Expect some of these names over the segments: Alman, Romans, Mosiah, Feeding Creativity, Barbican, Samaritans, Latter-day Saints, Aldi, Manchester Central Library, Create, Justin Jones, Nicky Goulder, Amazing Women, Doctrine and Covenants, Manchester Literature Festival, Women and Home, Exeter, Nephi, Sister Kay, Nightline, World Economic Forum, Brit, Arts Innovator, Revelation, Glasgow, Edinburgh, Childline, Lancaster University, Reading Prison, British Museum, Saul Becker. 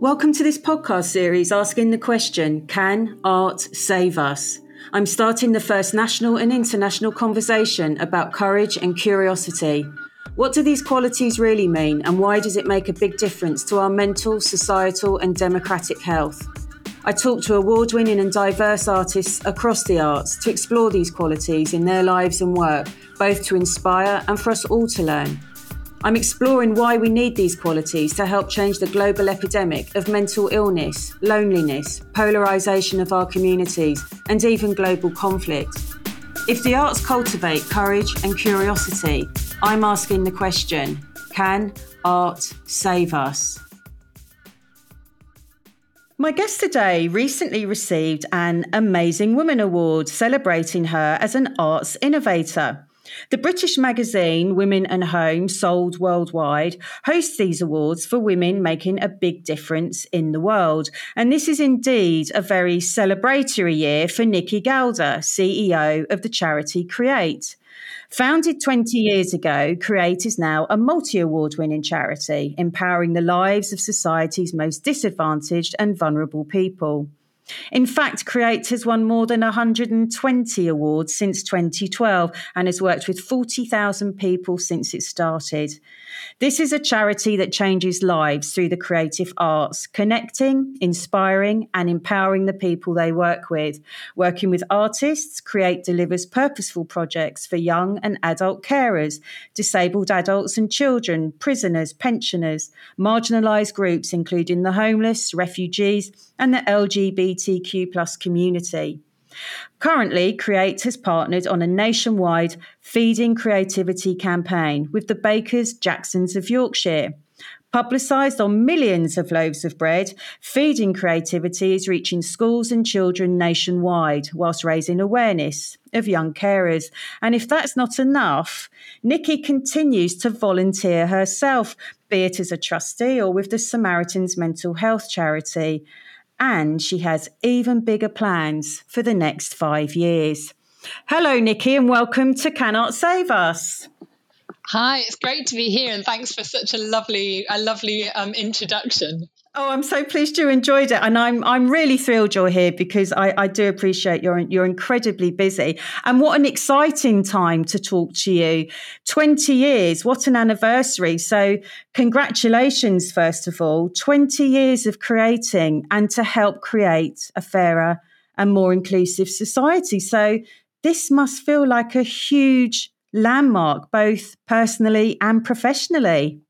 Welcome to this podcast series asking the question, can art save us? I'm starting the first national and international conversation about courage and curiosity. What do these qualities really mean, and why does it make a big difference to our mental, societal and democratic health? I talk to award-winning and diverse artists across the arts to explore these qualities in their lives and work, both to inspire and for us all to learn. I'm exploring why we need these qualities to help change the global epidemic of mental illness, loneliness, polarisation of our communities, and even global conflict. If the arts cultivate courage and curiosity, I'm asking the question, can art save us? My guest today recently received an Amazing Woman Award, celebrating her as an arts innovator. The British magazine Women and Home, sold worldwide, hosts these awards for women making a big difference in the world. And this is indeed a very celebratory year for Nicky Goulder, CEO of the charity Create. Founded 20 years ago, Create is now a multi-award winning charity, empowering the lives of society's most disadvantaged and vulnerable people. In fact, Create has won more than 120 awards since 2012 and has worked with 40,000 people since it started. This is a charity that changes lives through the creative arts, connecting, inspiring and empowering the people they work with. Working with artists, Create delivers purposeful projects for young and adult carers, disabled adults and children, prisoners, pensioners, marginalised groups including the homeless, refugees and the LGBTQ+ community. Currently, Create has partnered on a nationwide Feeding Creativity campaign with the Bakers Jacksons of Yorkshire. Publicised on millions of loaves of bread, Feeding Creativity is reaching schools and children nationwide whilst raising awareness of young carers. And if that's not enough, Nicky continues to volunteer herself, be it as a trustee or with the Samaritans mental health charity. And she has even bigger plans for the next 5 years. Hello, Nicky, and welcome to Can Art Save Us. Hi, it's great to be here, and thanks for such a lovely introduction. Oh, I'm so pleased you enjoyed it, and I'm really thrilled you're here because I do appreciate you're incredibly busy. And what an exciting time to talk to you. 20 years, what an anniversary. So congratulations, first of all, 20 years of creating and to help create a fairer and more inclusive society. So this must feel like a huge landmark, both personally and professionally.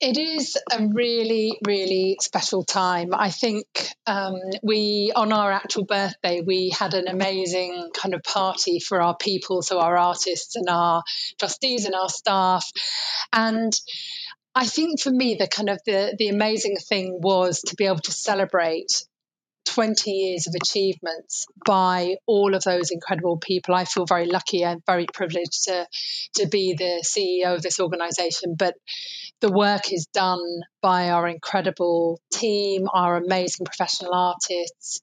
It is a really, really special time. I think on our actual birthday, we had an amazing kind of party for our people, so our artists and our trustees and our staff. And I think for me, the amazing thing was to be able to celebrate 20 years of achievements by all of those incredible people. I feel very lucky and very privileged to be the CEO of this organisation, but the work is done by our incredible team, our amazing professional artists,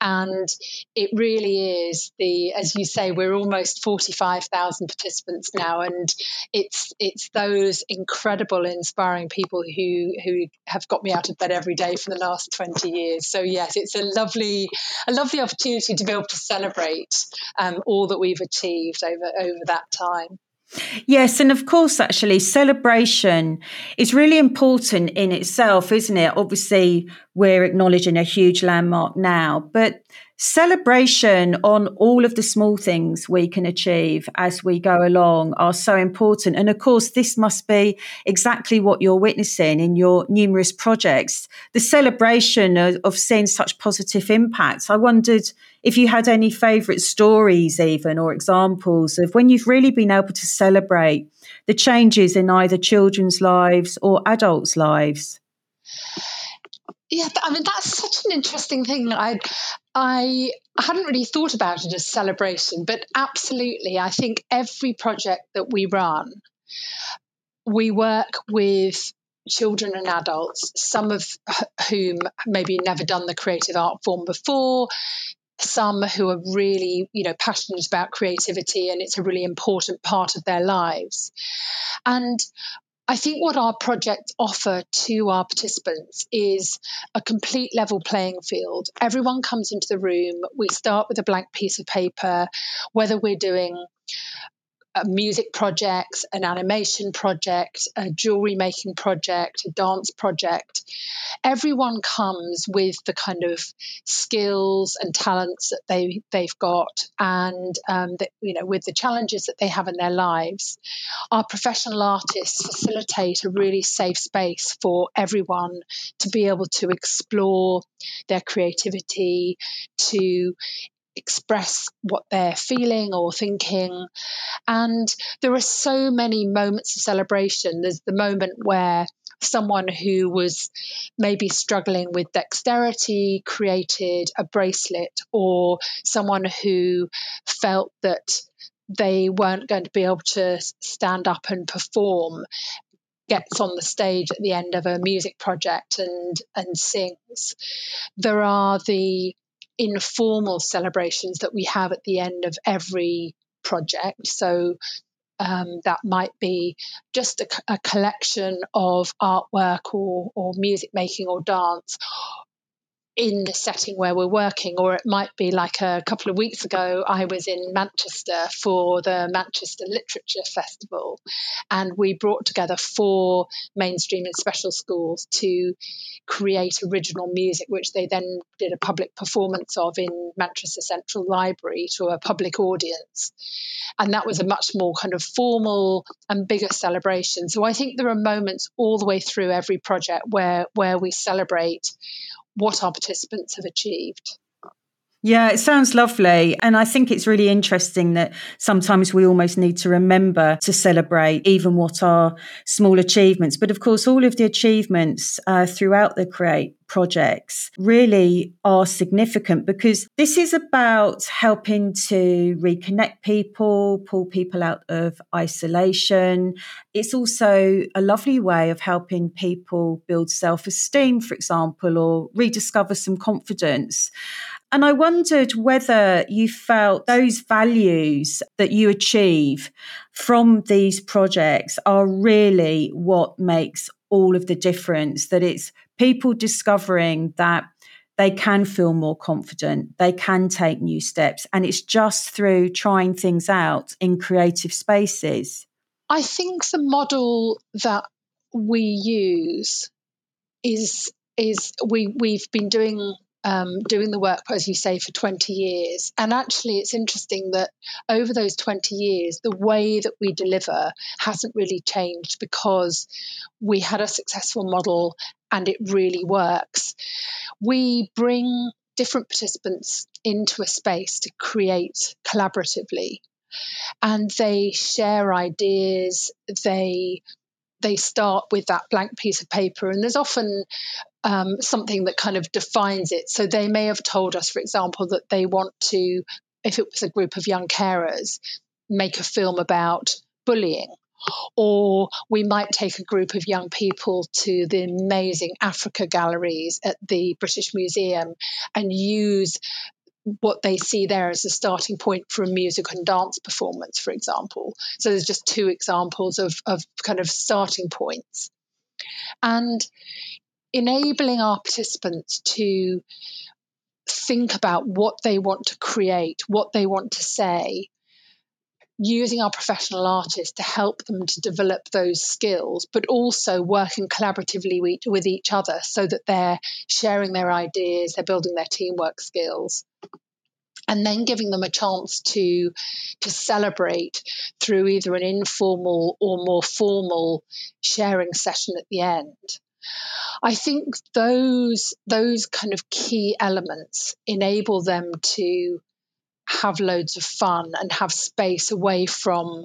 and it really is as you say, we're almost 45,000 participants now, and it's those incredible, inspiring people who have got me out of bed every day for the last 20 years. So yes, it's a lovely opportunity to be able to celebrate all that we've achieved over that time. Yes, and of course, actually, celebration is really important in itself, isn't it? Obviously, we're acknowledging a huge landmark now, but celebration on all of the small things we can achieve as we go along are so important. And of course, this must be exactly what you're witnessing in your numerous projects, the celebration of seeing such positive impacts. I wondered if you had any favourite stories even, or examples of when you've really been able to celebrate the changes in either children's lives or adults' lives. Yeah, I mean, that's such an interesting thing. I hadn't really thought about it as celebration, but absolutely, I think every project that we run, we work with children and adults, some of whom maybe never done the creative art form before, some who are really, passionate about creativity and it's a really important part of their lives. And I I think what our projects offer to our participants is a complete level playing field. Everyone comes into the room. We start with a blank piece of paper, whether we're doing a music project, an animation project, a jewellery making project, a dance project. Everyone comes with the kind of skills and talents that they've got and that, with the challenges that they have in their lives. Our professional artists facilitate a really safe space for everyone to be able to explore their creativity, to express what they're feeling or thinking. And there are so many moments of celebration. There's the moment where someone who was maybe struggling with dexterity created a bracelet, or someone who felt that they weren't going to be able to stand up and perform gets on the stage at the end of a music project and sings. There are the informal celebrations that we have at the end of every project. So that might be just a collection of artwork or music making or dance in the setting where we're working, or it might be like a couple of weeks ago, I was in Manchester for the Manchester Literature Festival, and we brought together 4 mainstream and special schools to create original music, which they then did a public performance of in Manchester Central Library to a public audience. And that was a much more kind of formal and bigger celebration. So I think there are moments all the way through every project where we celebrate what our participants have achieved. Yeah, it sounds lovely. And I think it's really interesting that sometimes we almost need to remember to celebrate even what are small achievements. But of course, all of the achievements throughout the Create projects really are significant, because this is about helping to reconnect people, pull people out of isolation. It's also a lovely way of helping people build self-esteem, for example, or rediscover some confidence. And I wondered whether you felt those values that you achieve from these projects are really what makes all of the difference, that it's people discovering that they can feel more confident, they can take new steps, and it's just through trying things out in creative spaces. I think the model that we use is we've been doing the work, as you say, for 20 years. And actually, it's interesting that over those 20 years, the way that we deliver hasn't really changed, because we had a successful model and it really works. We bring different participants into a space to create collaboratively, and they share ideas. They start with that blank piece of paper, and there's often something that kind of defines it. So they may have told us, for example, that they want to, if it was a group of young carers, make a film about bullying. Or we might take a group of young people to the amazing Africa galleries at the British Museum and use what they see there as a starting point for a music and dance performance, for example. So there's just 2 examples of kind of starting points. And enabling our participants to think about what they want to create, what they want to say, using our professional artists to help them to develop those skills, but also working collaboratively with each other so that they're sharing their ideas, they're building their teamwork skills, and then giving them a chance to celebrate through either an informal or more formal sharing session at the end. I think those kind of key elements enable them to have loads of fun and have space away from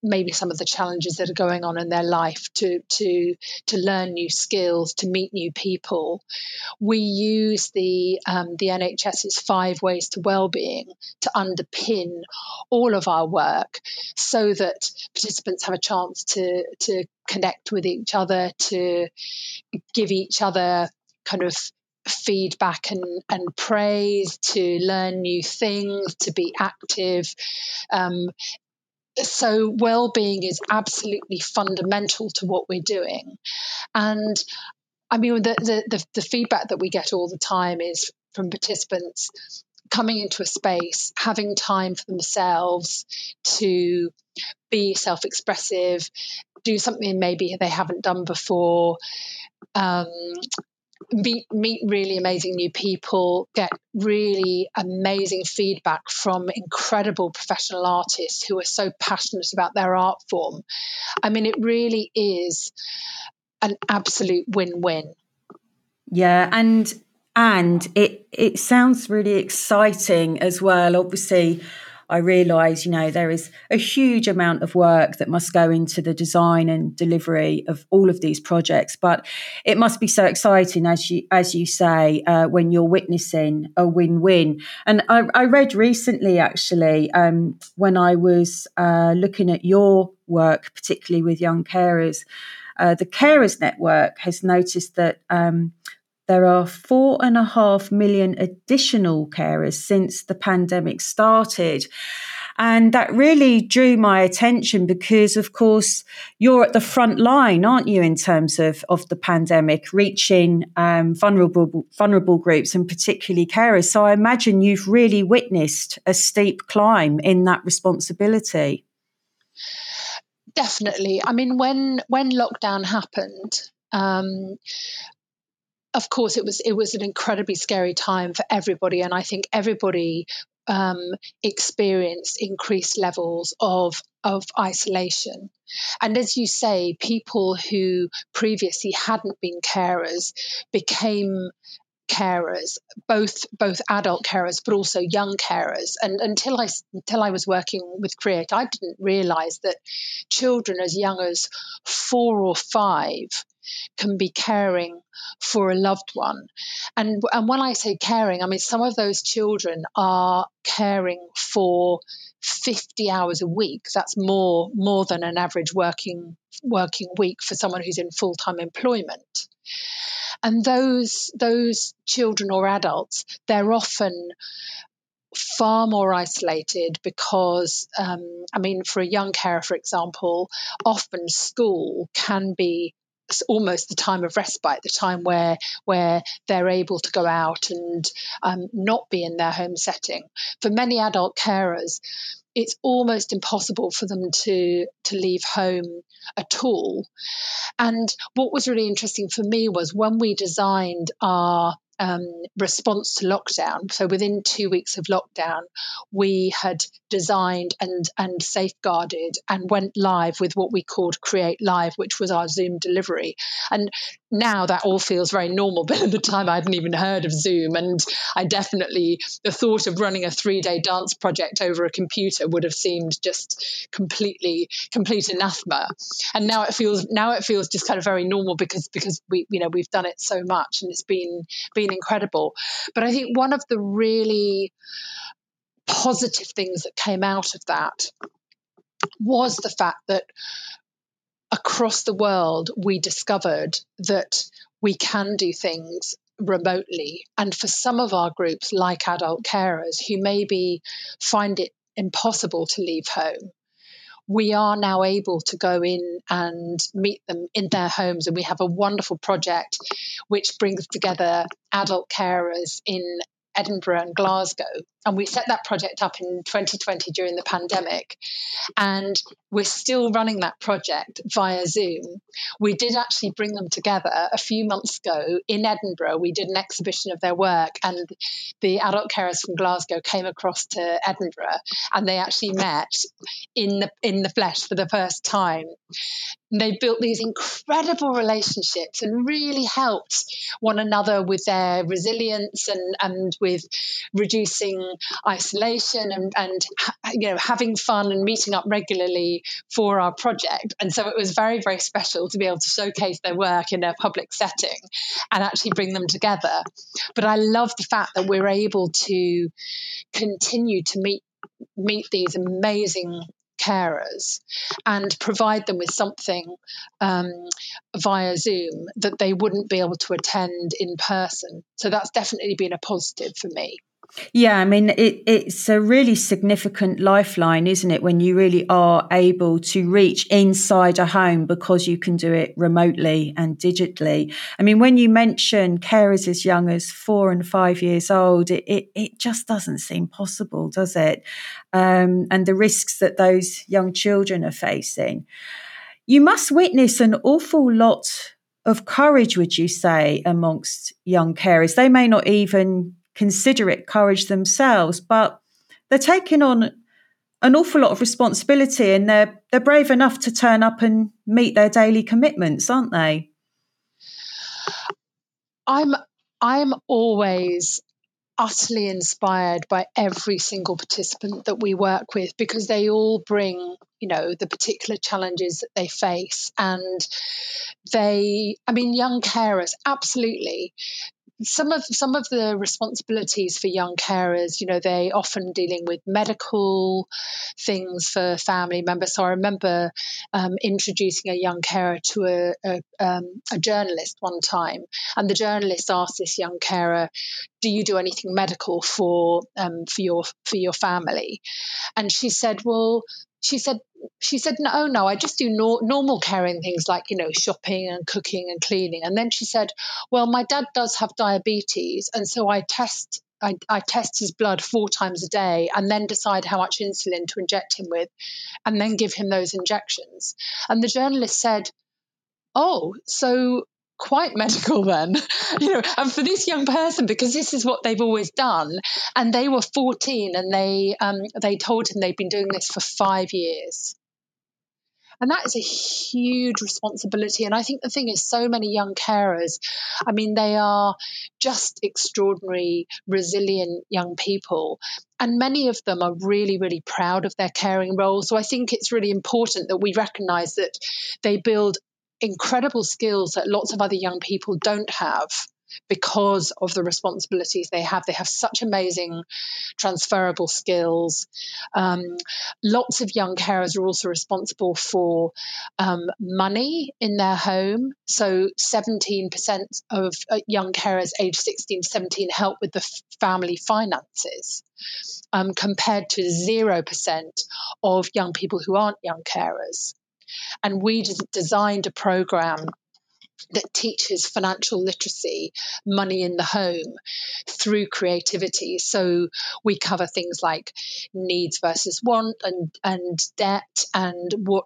maybe some of the challenges that are going on in their life to learn new skills, to meet new people. We use the NHS's 5 ways to wellbeing to underpin all of our work, so that participants have a chance to connect with each other, to give each other kind of feedback and praise, to learn new things, to be active. So well-being is absolutely fundamental to what we're doing. And I mean, the feedback that we get all the time is from participants coming into a space, having time for themselves to be self-expressive, do something maybe they haven't done before, meet really amazing new people, get really amazing feedback from incredible professional artists who are so passionate about their art form. I mean, it really is an absolute win-win. Yeah, and it sounds really exciting as well. Obviously, I realise, you know, there is a huge amount of work that must go into the design and delivery of all of these projects, but it must be so exciting, as you say, when you're witnessing a win-win. And I read recently, actually, when I was looking at your work, particularly with young carers, the Carers Network has noticed that there are 4.5 million additional carers since the pandemic started. And that really drew my attention because, of course, you're at the front line, aren't you, in terms of the pandemic, reaching vulnerable groups and particularly carers. So I imagine you've really witnessed a steep climb in that responsibility. Definitely. I mean, when lockdown happened, of course, it was an incredibly scary time for everybody, and I think everybody experienced increased levels of isolation. And as you say, people who previously hadn't been carers became carers, both adult carers but also young carers. And until I was working with Create, I didn't realise that children as young as 4 or 5 can be caring for a loved one. And when I say caring, I mean, some of those children are caring for 50 hours a week. That's more than an average working week for someone who's in full-time employment. And those children or adults, they're often far more isolated because, I mean, for a young carer, for example, often school can be almost the time of respite, the time where they're able to go out and not be in their home setting. For many adult carers, it's almost impossible for them to leave home at all. And what was really interesting for me was when we designed our response to lockdown, so within 2 weeks of lockdown, we had designed and safeguarded and went live with what we called Create Live, which was our Zoom delivery. And now that all feels very normal, but at the time I hadn't even heard of Zoom, and I definitely, the thought of running a 3-day dance project over a computer would have seemed just complete anathema. And now it feels just kind of very normal because we, you know, we've done it so much and it's been incredible. But I think one of the really positive things that came out of that was the fact that across the world we discovered that we can do things remotely. And for some of our groups, like adult carers who maybe find it impossible to leave home, we are now able to go in and meet them in their homes. And we have a wonderful project which brings together adult carers in Edinburgh and Glasgow. And we set that project up in 2020 during the pandemic. And we're still running that project via Zoom. We did actually bring them together a few months ago in Edinburgh. We did an exhibition of their work, and the adult carers from Glasgow came across to Edinburgh, and they actually met in the flesh for the first time. And they built these incredible relationships and really helped one another with their resilience and with reducing isolation and you know, having fun and meeting up regularly for our project. And so it was very, very special to be able to showcase their work in a public setting and actually bring them together. But I love the fact that we're able to continue to meet these amazing carers and provide them with something via Zoom that they wouldn't be able to attend in person. So that's definitely been a positive for me. Yeah, I mean, it's a really significant lifeline, isn't it, when you really are able to reach inside a home because you can do it remotely and digitally. I mean, when you mention carers as young as 4 and 5 years old, it just doesn't seem possible, does it? And the risks that those young children are facing. You must witness an awful lot of courage, would you say, amongst young carers. They may not even consider it courage themselves, but they're taking on an awful lot of responsibility, and they're brave enough to turn up and meet their daily commitments, aren't they? I'm always utterly inspired by every single participant that we work with, because they all bring, you know, the particular challenges that they face, and young carers, absolutely. Some of the responsibilities for young carers, you know, they often dealing with medical things for family members. So I remember introducing a young carer to a journalist one time, and the journalist asked this young carer, "Do you do anything medical for your family?" And she said, She said, no, I just do normal caring things like, you know, shopping and cooking and cleaning. And then she said, well, my dad does have diabetes, and so I test his blood 4 times a day and then decide how much insulin to inject him with and then give him those injections. And the journalist said, oh, so quite medical then, you know, and for this young person, because this is what they've always done. And they were 14, and they told him they'd been doing this for 5 years. And that is a huge responsibility. And I think the thing is, so many young carers, I mean, they are just extraordinary, resilient young people. And many of them are really, really proud of their caring role. So I think it's really important that we recognise that they build incredible skills that lots of other young people don't have because of the responsibilities they have. They have such amazing transferable skills. Lots of young carers are also responsible for money in their home. So 17% of young carers aged 16 to 17 help with the family finances, compared to 0% of young people who aren't young carers. And we designed a program that teaches financial literacy, money in the home, through creativity. So we cover things like needs versus want and debt, and what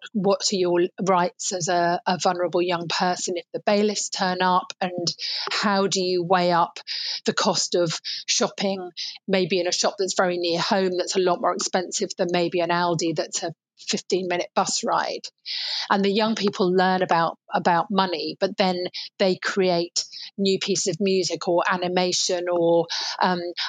are your rights as a vulnerable young person if the bailiffs turn up, and how do you weigh up the cost of shopping, maybe in a shop that's very near home that's a lot more expensive than maybe an Aldi that's a 15-minute bus ride. And the young people learn about money, but then they create new pieces of music or animation or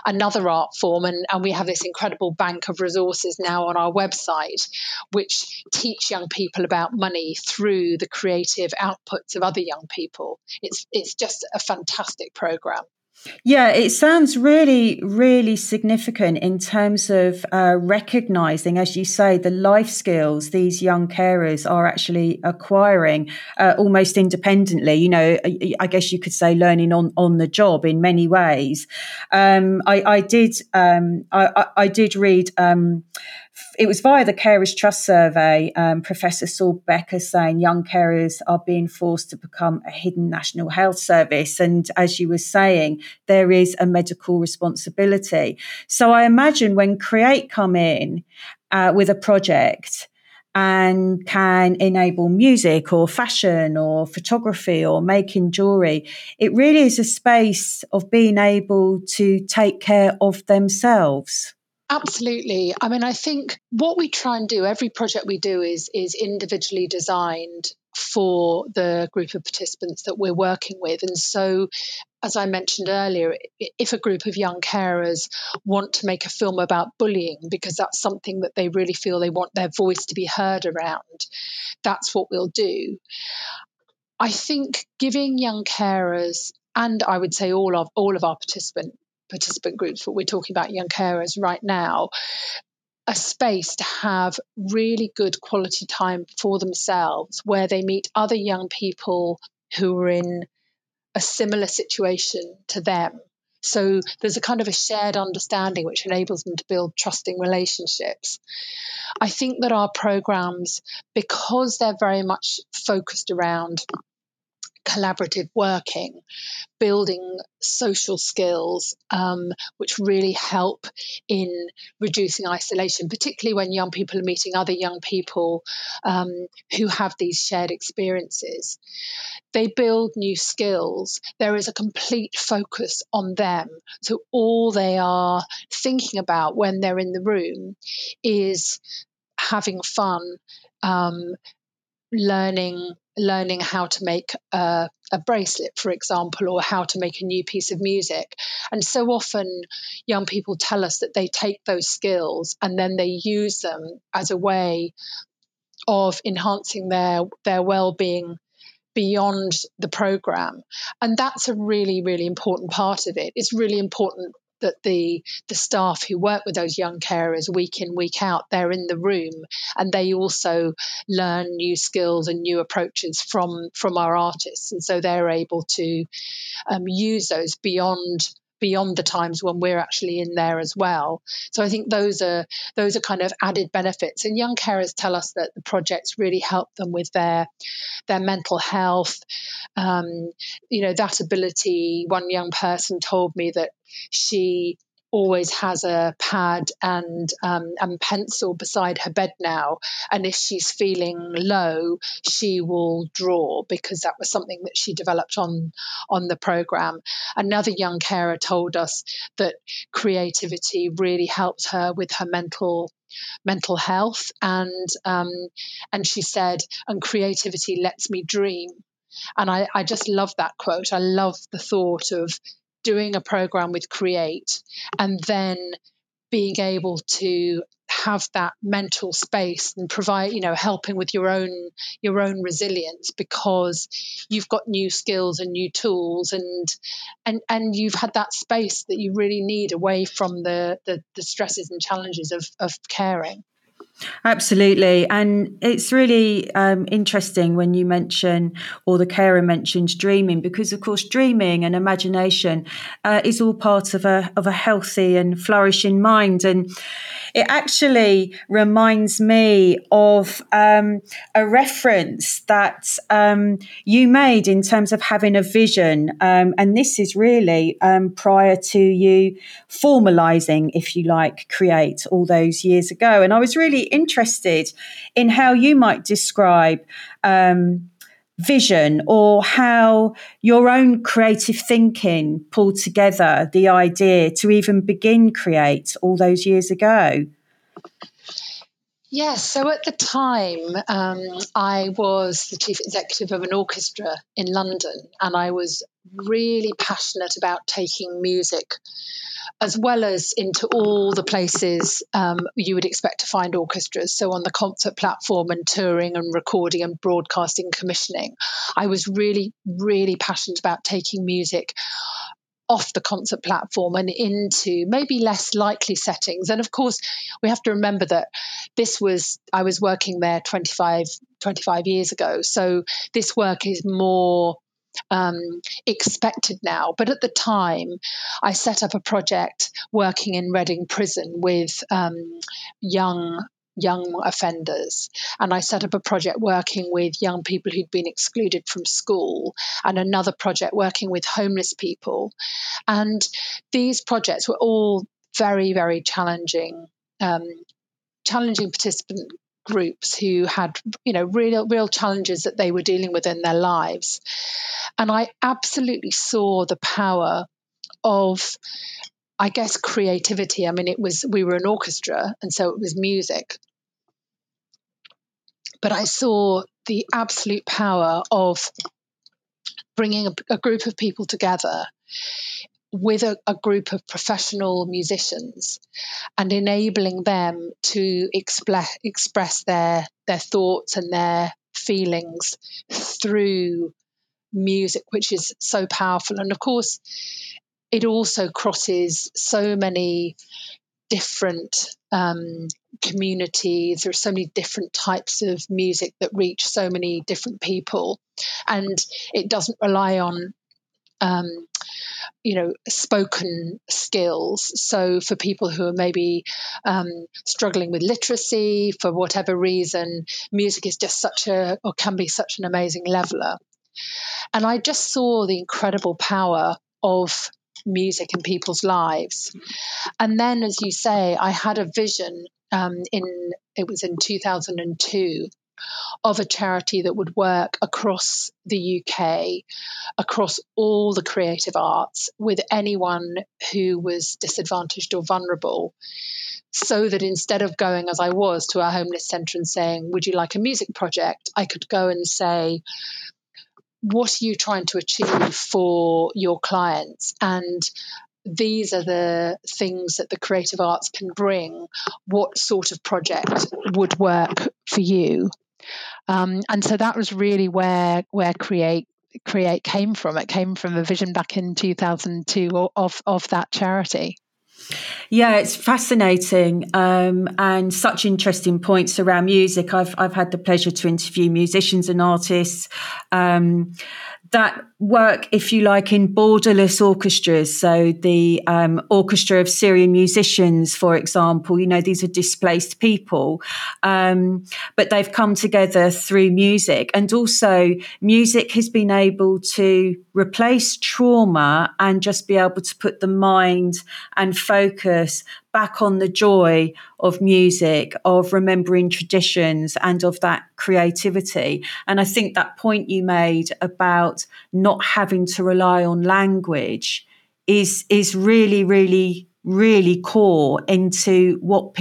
another art form, and we have this incredible bank of resources now on our website which teach young people about money through the creative outputs of other young people. It's just a fantastic program. Yeah, it sounds really, really significant in terms of recognising, as you say, the life skills these young carers are actually acquiring almost independently. You know, I guess you could say learning on the job in many ways. I did read. It was via the Carers Trust survey, Professor Saul Becker saying young carers are being forced to become a hidden national health service. And as you were saying, there is a medical responsibility. So I imagine when Create come in with a project and can enable music or fashion or photography or making jewellery, it really is a space of being able to take care of themselves. Absolutely. I mean, I think what we try and do, every project we do is individually designed for the group of participants that we're working with. And so, as I mentioned earlier, if a group of young carers want to make a film about bullying because that's something that they really feel they want their voice to be heard around, that's what we'll do. I think giving young carers, and I would say all of our participant groups, but we're talking about young carers right now, a space to have really good quality time for themselves where they meet other young people who are in a similar situation to them. So there's a kind of a shared understanding which enables them to build trusting relationships. I think that our programmes, because they're very much focused around collaborative working, building social skills, which really help in reducing isolation, particularly when young people are meeting other young people who have these shared experiences. They build new skills. There is a complete focus on them. So all they are thinking about when they're in the room is having fun, learning how to make a bracelet, for example, or how to make a new piece of music. And so often young people tell us that they take those skills and then they use them as a way of enhancing their well-being beyond the programme. And that's a really, really important part of it. It's really important that the staff who work with those young carers week in, week out, they're in the room and they also learn new skills and new approaches from our artists. And so they're able to use those beyond the times when we're actually in there as well. So I think those are kind of added benefits. And young carers tell us that the projects really help them with their mental health. That ability, one young person told me that she always has a pad and pencil beside her bed now. And if she's feeling low, she will draw, because that was something that she developed on the programme. Another young carer told us that creativity really helped her with her mental health. And she said, and creativity lets me dream. And I just love that quote. I love the thought of doing a program with Create and then being able to have that mental space and provide, helping with your own resilience, because you've got new skills and new tools and you've had that space that you really need away from the stresses and challenges of caring. Absolutely. And it's really interesting when you mention, or the carer mentions, dreaming, because of course dreaming and imagination is all part of a healthy and flourishing mind. And it actually reminds me of a reference that you made in terms of having a vision. And this is really prior to you formalising, if you like, Create all those years ago. And I was really interested in how you might describe vision, or how your own creative thinking pulled together the idea to even begin Create all those years ago. Yes, so at the time, I was the chief executive of an orchestra in London, and I was really passionate about taking music as well as into all the places you would expect to find orchestras. So on the concert platform and touring and recording and broadcasting, commissioning, I was really, really passionate about taking music off the concert platform and into maybe less likely settings. And of course, we have to remember that I was working there 25 years ago. So this work is more expected now. But at the time, I set up a project working in Reading Prison with young offenders. And I set up a project working with young people who'd been excluded from school, and another project working with homeless people. And these projects were all very, very challenging participant groups who had, real challenges that they were dealing with in their lives. And I absolutely saw the power of, I guess, creativity. I mean, we were an orchestra, and so it was music. But I saw the absolute power of bringing a group of people together with a group of professional musicians and enabling them to express their thoughts and their feelings through music, which is so powerful. And of course, it also crosses so many different communities. There are so many different types of music that reach so many different people, and it doesn't rely on you know, spoken skills. So for people who are maybe struggling with literacy for whatever reason, music is just such a, or can be such an amazing leveler. And I just saw the incredible power of music in people's lives. And then, as you say, I had a vision in 2002 of a charity that would work across the UK, across all the creative arts, with anyone who was disadvantaged or vulnerable, so that instead of going, as I was, to our homeless centre and saying, would you like a music project, I could go and say, what are you trying to achieve for your clients? And these are the things that the creative arts can bring. What sort of project would work for you? And so that was really where Create came from. It came from a vision back in 2002 of that charity. Yeah, it's fascinating and such interesting points around music. I've had the pleasure to interview musicians and artists that work, if you like, in borderless orchestras. So the Orchestra of Syrian Musicians, for example, you know, these are displaced people, but they've come together through music. And also music has been able to replace trauma and just be able to put the mind and focus back on the joy of music, of remembering traditions and of that creativity. And I think that point you made about not having to rely on language is really, really, really core into what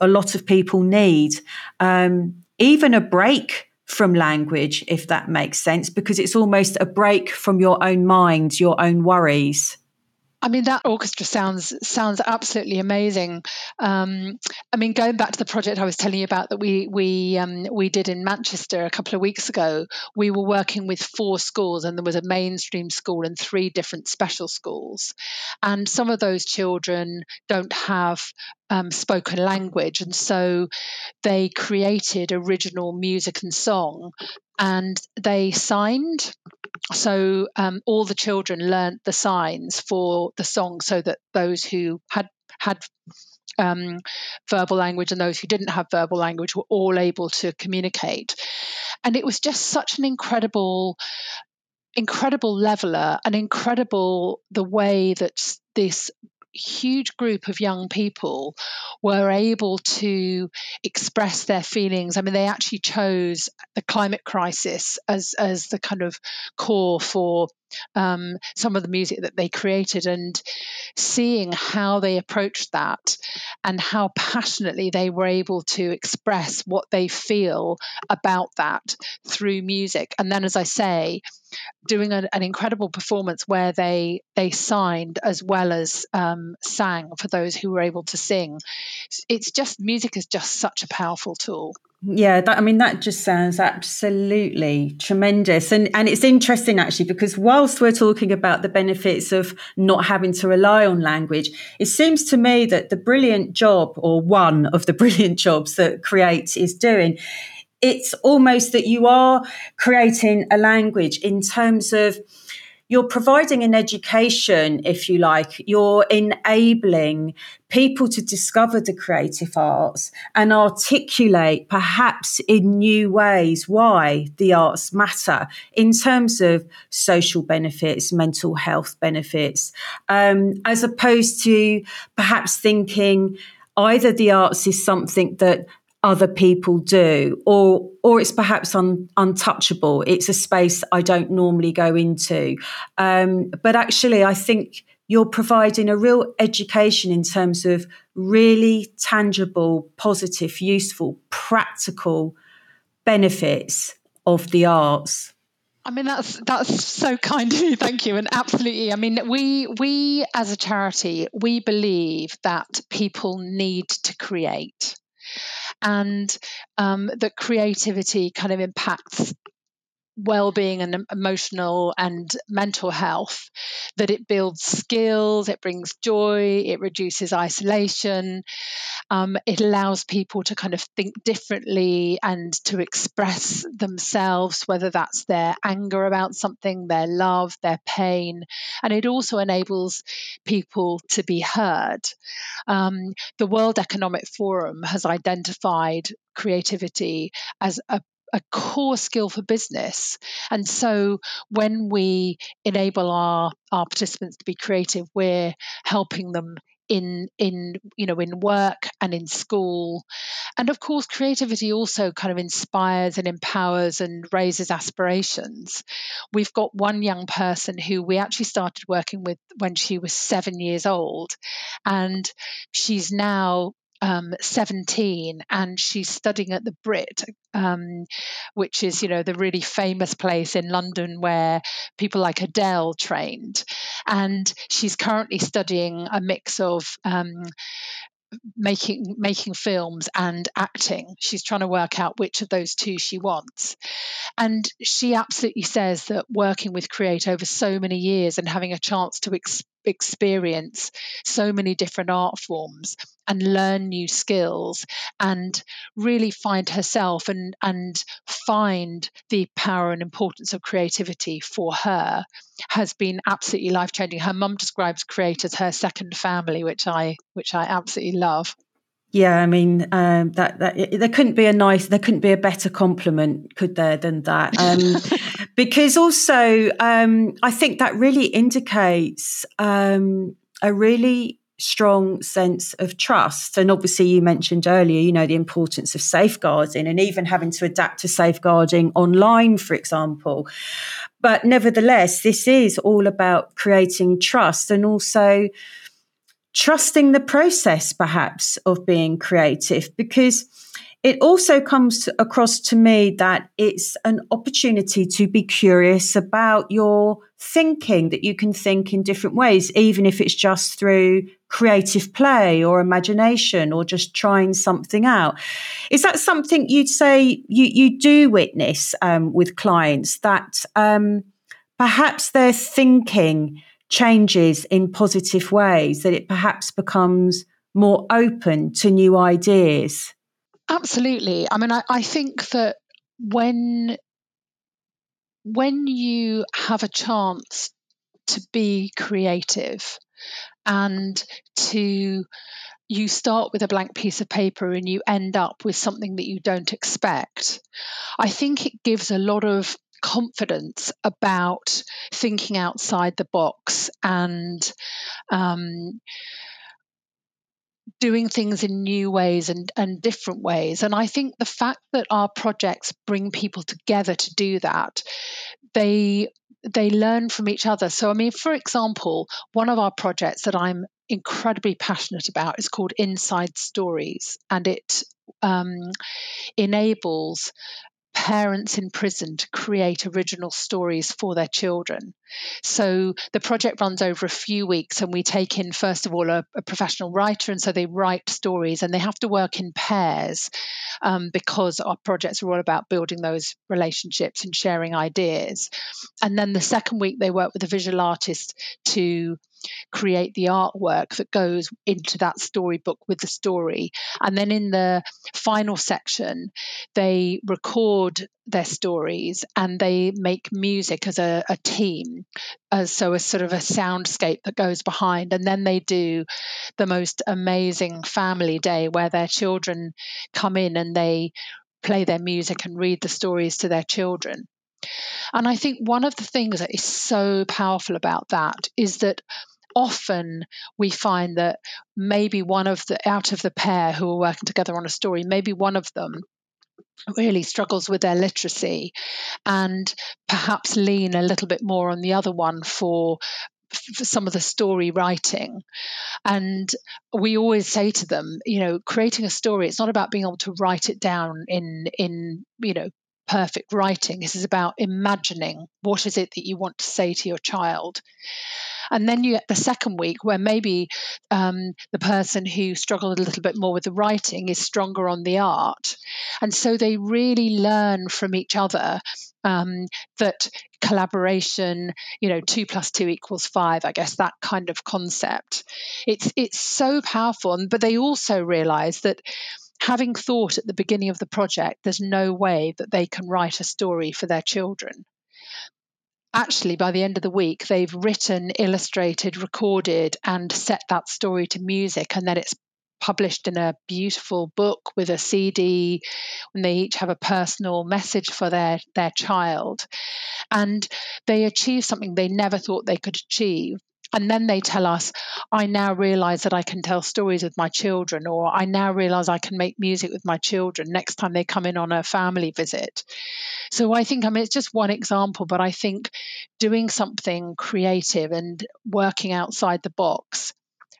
a lot of people need. Even a break from language, if that makes sense, because it's almost a break from your own mind, your own worries. I mean, that orchestra sounds absolutely amazing. I mean, going back to the project I was telling you about that we did in Manchester a couple of weeks ago, we were working with 4 schools, and there was a mainstream school and 3 different special schools. And some of those children don't have spoken language, and so they created original music and song, and they signed. So all the children learnt the signs for the song, so that those who had verbal language and those who didn't have verbal language were all able to communicate. And it was just such an incredible leveler, and incredible the way that this huge group of young people were able to express their feelings. I mean, they actually chose the climate crisis as the kind of core for some of the music that they created, and seeing how they approached that and how passionately they were able to express what they feel about that through music. And then, as I say, doing an incredible performance where they signed as well as sang for those who were able to sing. It's just, music is just such a powerful tool. Yeah, that just sounds absolutely tremendous. And it's interesting, actually, because whilst we're talking about the benefits of not having to rely on language, it seems to me that the brilliant job, or one of the brilliant jobs that Create is doing, it's almost that you are creating a language in terms of you're providing an education, if you like. You're enabling people to discover the creative arts and articulate, perhaps in new ways, why the arts matter in terms of social benefits, mental health benefits, as opposed to perhaps thinking either the arts is something that other people do, or it's perhaps untouchable. It's a space I don't normally go into. But actually, I think you're providing a real education in terms of really tangible, positive, useful, practical benefits of the arts. I mean, that's so kind of you. Thank you. And absolutely. I mean, we as a charity, we believe that people need to create. And that creativity kind of impacts well-being and emotional and mental health, that it builds skills, it brings joy, it reduces isolation, it allows people to kind of think differently and to express themselves, whether that's their anger about something, their love, their pain, and it also enables people to be heard. The World Economic Forum has identified creativity as a core skill for business. And so when we enable our participants to be creative, we're helping them in work and in school. And of course, creativity also kind of inspires and empowers and raises aspirations. We've got one young person who we actually started working with when she was 7 years old, and she's now 17, and she's studying at the Brit, which is, the really famous place in London where people like Adele trained. And she's currently studying a mix of making films and acting. She's trying to work out which of those two she wants. And she absolutely says that working with Create over so many years and having a chance to experience so many different art forms and learn new skills and really find herself and find the power and importance of creativity for her has been absolutely life-changing. Her mum describes Create as her second family, which I absolutely love. Yeah, I mean, there couldn't be a better compliment, could there, than that? Because also, I think that really indicates a really strong sense of trust. And obviously, you mentioned earlier, the importance of safeguarding and even having to adapt to safeguarding online, for example. But nevertheless, this is all about creating trust and also trusting the process, perhaps, of being creative, because it also comes across to me that it's an opportunity to be curious about your thinking, that you can think in different ways, even if it's just through creative play or imagination or just trying something out. Is that something you'd say you do witness with clients, that perhaps their thinking changes in positive ways, that it perhaps becomes more open to new ideas? Absolutely. I mean, I think that when you have a chance to be creative and you start with a blank piece of paper and you end up with something that you don't expect, I think it gives a lot of confidence about thinking outside the box and doing things in new ways and different ways. And I think the fact that our projects bring people together to do that, they learn from each other. So, I mean, for example, one of our projects that I'm incredibly passionate about is called Inside Stories, and it enables parents in prison to create original stories for their children. So the project runs over a few weeks, and we take in, first of all, a professional writer, and so they write stories, and they have to work in pairs because our projects are all about building those relationships and sharing ideas. And then the second week they work with a visual artist to create the artwork that goes into that storybook with the story. And then in the final section, they record their stories and they make music as a team, so a sort of a soundscape that goes behind. And then they do the most amazing family day where their children come in and they play their music and read the stories to their children. And I think one of the things that is so powerful about that is that often we find that maybe out of the pair who are working together on a story, maybe one of them really struggles with their literacy and perhaps lean a little bit more on the other one for some of the story writing. And we always say to them, creating a story, it's not about being able to write it down in perfect writing. This is about imagining what is it that you want to say to your child. And then you get the second week where maybe the person who struggled a little bit more with the writing is stronger on the art. And so they really learn from each other that collaboration, 2 plus 2 equals 5, I guess, that kind of concept. It's so powerful. But they also realise that having thought at the beginning of the project, there's no way that they can write a story for their children. Actually, by the end of the week, they've written, illustrated, recorded, and set that story to music. And then it's published in a beautiful book with a CD, and they each have a personal message for their child. And they achieve something they never thought they could achieve. And then they tell us, I now realise that I can tell stories with my children, or I now realise I can make music with my children next time they come in on a family visit. So it's just one example, but I think doing something creative and working outside the box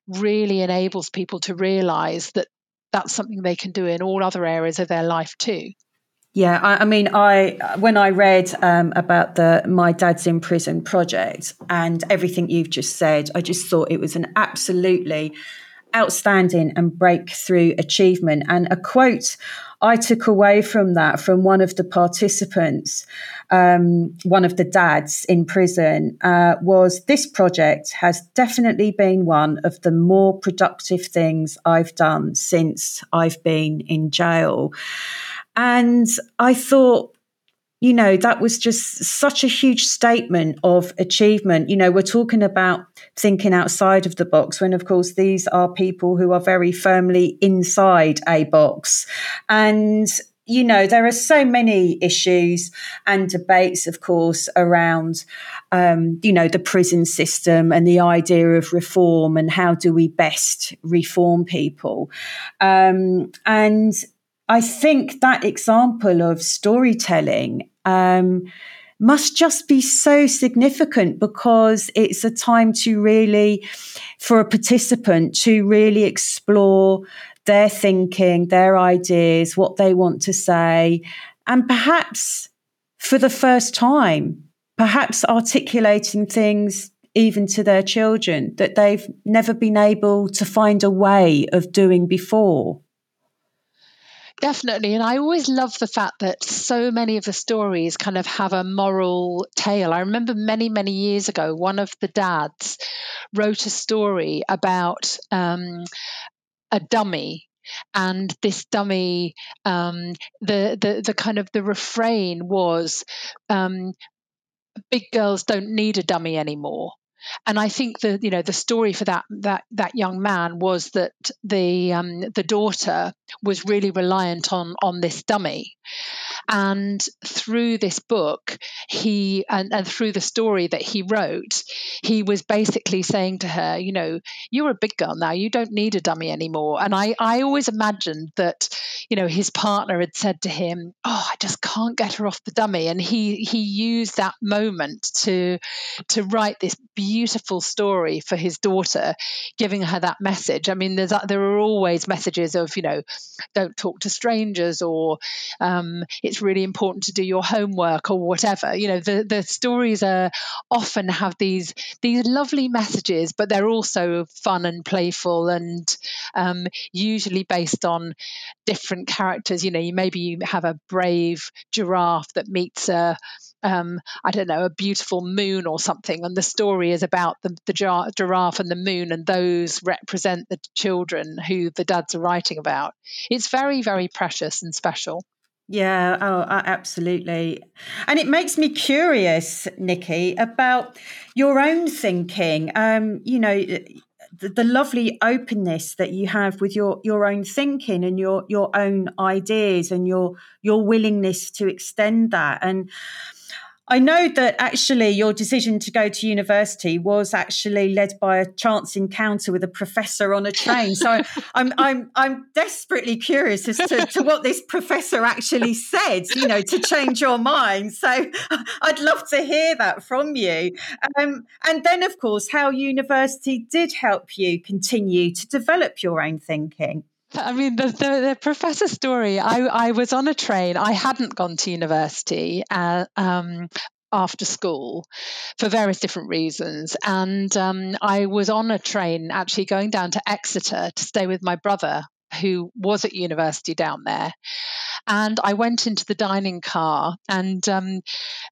really enables people to realise that that's something they can do in all other areas of their life too. Yeah, when I read about the My Dad's in Prison project and everything you've just said, I just thought it was an absolutely outstanding and breakthrough achievement. And a quote I took away from that from one of the participants, one of the dads in prison, was, "This project has definitely been one of the more productive things I've done since I've been in jail." And I thought, that was just such a huge statement of achievement. We're talking about thinking outside of the box when, of course, these are people who are very firmly inside a box. And, there are so many issues and debates, of course, around, the prison system and the idea of reform and how do we best reform people. And I think that example of storytelling must just be so significant, because it's a time for a participant to really explore their thinking, their ideas, what they want to say, and perhaps for the first time, perhaps articulating things even to their children that they've never been able to find a way of doing before. Definitely. And I always love the fact that so many of the stories kind of have a moral tale. I remember many, many years ago, one of the dads wrote a story about a dummy. And this dummy, the kind of the refrain was, big girls don't need a dummy anymore. And I think the the story for that young man was that the daughter was really reliant on this dummy, and through this book and through the story that he wrote, he was basically saying to her, you're a big girl now, you don't need a dummy anymore. And I always imagined that his partner had said to him, oh, I just can't get her off the dummy, and he used that moment to write this beautiful story for his daughter, giving her that message. I mean, there are always messages of, don't talk to strangers, or it's really important to do your homework, or whatever. The stories are often have these lovely messages, but they're also fun and playful, and usually based on different characters. You have a brave giraffe that meets a I don't know, a beautiful moon or something. And the story is about the giraffe and the moon, and those represent the children who the dads are writing about. It's very, very precious and special. Yeah, oh, absolutely. And it makes me curious, Nicky, about your own thinking. The lovely openness that you have with your own thinking and your own ideas and your willingness to extend that. And I know that actually your decision to go to university was actually led by a chance encounter with a professor on a train. So I'm desperately curious as to what this professor actually said, to change your mind. So I'd love to hear that from you. And then, of course, how university did help you continue to develop your own thinking. I mean, the professor story, I was on a train. I hadn't gone to university after school for various different reasons. And I was on a train actually going down to Exeter to stay with my brother, who was at university down there. And I went into the dining car, and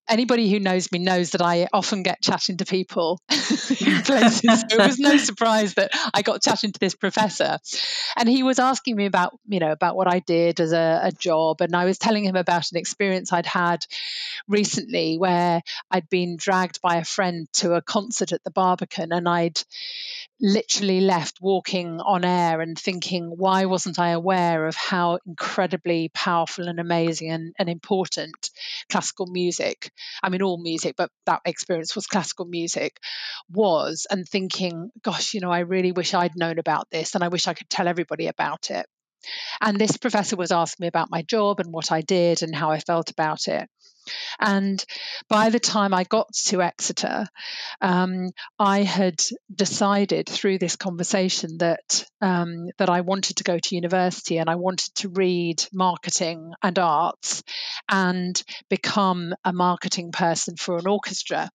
anybody who knows me knows that I often get chatting to people in places. So it was no surprise that I got chatting to this professor, and he was asking me about, you know, about what I did as a job. And I was telling him about an experience I'd had recently where I'd been dragged by a friend to a concert at the Barbican, and I'd literally left walking on air and thinking, why wasn't I aware of how incredibly powerful and amazing and important classical music, I mean all music, but that experience was classical music, was, and thinking, gosh, you know, I really wish I'd known about this and I wish I could tell everybody about it. And this professor was asking me about my job and what I did and how I felt about it. And by the time I got to Exeter, I had decided through this conversation that that I wanted to go to university and I wanted to read marketing and arts and become a marketing person for an orchestra.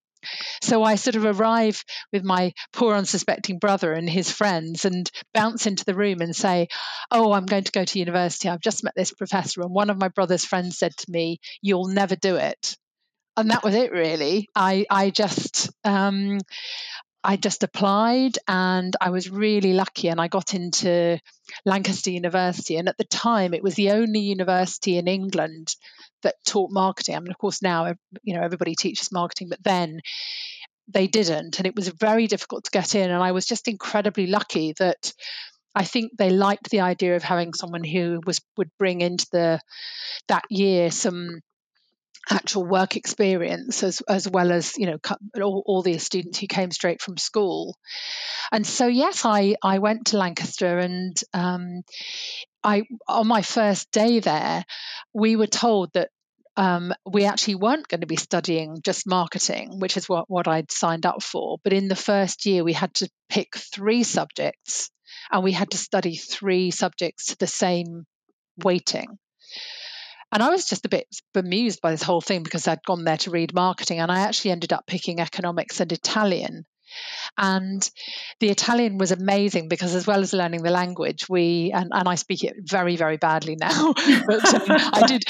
So I sort of arrive with my poor unsuspecting brother and his friends and bounce into the room and say, oh, I'm going to go to university. I've just met this professor. And one of my brother's friends said to me, you'll never do it. And that was it, really. I just applied, and I was really lucky, and I got into Lancaster University. And at the time, it was the only university in England that taught marketing. I mean, of course, now, you know, everybody teaches marketing, but then they didn't. And it was very difficult to get in. And I was just incredibly lucky that I think they liked the idea of having someone who would bring into that year some actual work experience as well as, you know, all the students who came straight from school. And so, yes, I went to Lancaster, and on my first day there, we were told that we actually weren't going to be studying just marketing, which is what I'd signed up for. But in the first year, we had to pick 3 subjects, and we had to study 3 subjects to the same weighting. And I was just a bit bemused by this whole thing because I'd gone there to read marketing, and I actually ended up picking economics and Italian. And the Italian was amazing because, as well as learning the language, and I speak it very, very badly now, but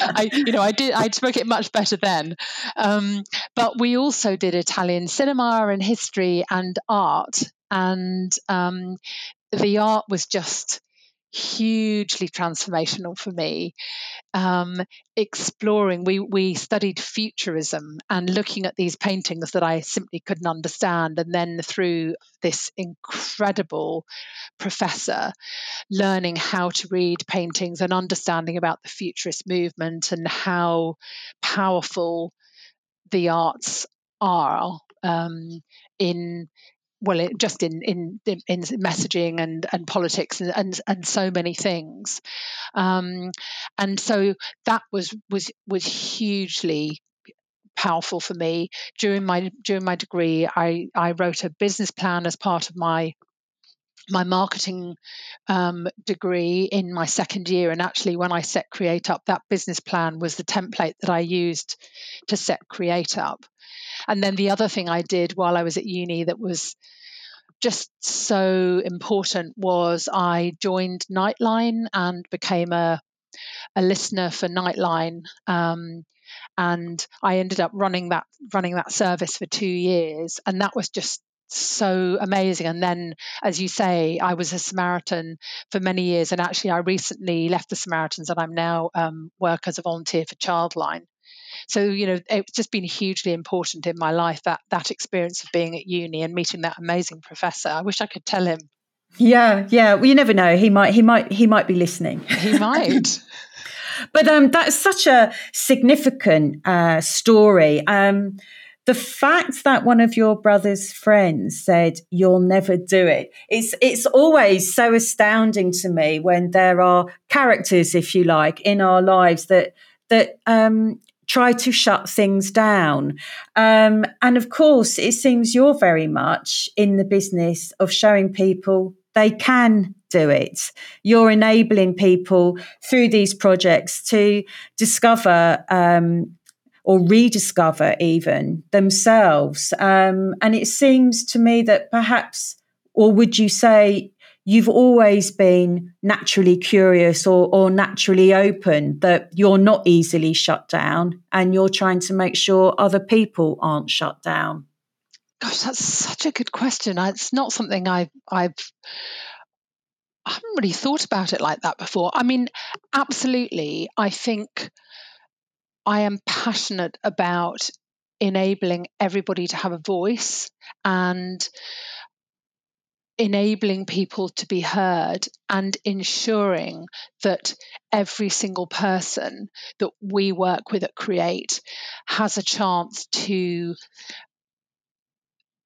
I spoke it much better then. But we also did Italian cinema and history and art, and the art was just hugely transformational for me. Exploring, we studied futurism and looking at these paintings that I simply couldn't understand, and then through this incredible professor, learning how to read paintings and understanding about the futurist movement and how powerful the arts are in messaging and politics and so many things, and so that was hugely powerful for me. During my degree, I wrote a business plan as part of my marketing degree in my second year, and actually when I set Create up, that business plan was the template that I used to set Create up. And then the other thing I did while I was at uni that was just so important was I joined Nightline and became a listener for Nightline, and I ended up running that service for 2 years, and that was just so amazing. And then, as you say, I was a Samaritan for many years, and actually I recently left the Samaritans, and I'm now work as a volunteer for Childline. So, you know, it's just been hugely important in my life, that experience of being at uni and meeting that amazing professor. I wish I could tell him. Yeah. Well, you never know. He might be listening. He might. But that's such a significant story. The fact that one of your brother's friends said, you'll never do it, it's always so astounding to me when there are characters, if you like, in our lives that try to shut things down. And of course, it seems you're very much in the business of showing people they can do it. You're enabling people through these projects to discover or rediscover even themselves. And it seems to me that perhaps, or would you say you've always been naturally curious or naturally open, that you're not easily shut down, and you're trying to make sure other people aren't shut down? Gosh, that's such a good question. It's not something I haven't really thought about it like that before. I mean, absolutely. I think I am passionate about enabling everybody to have a voice and enabling people to be heard, and ensuring that every single person that we work with at Create has a chance to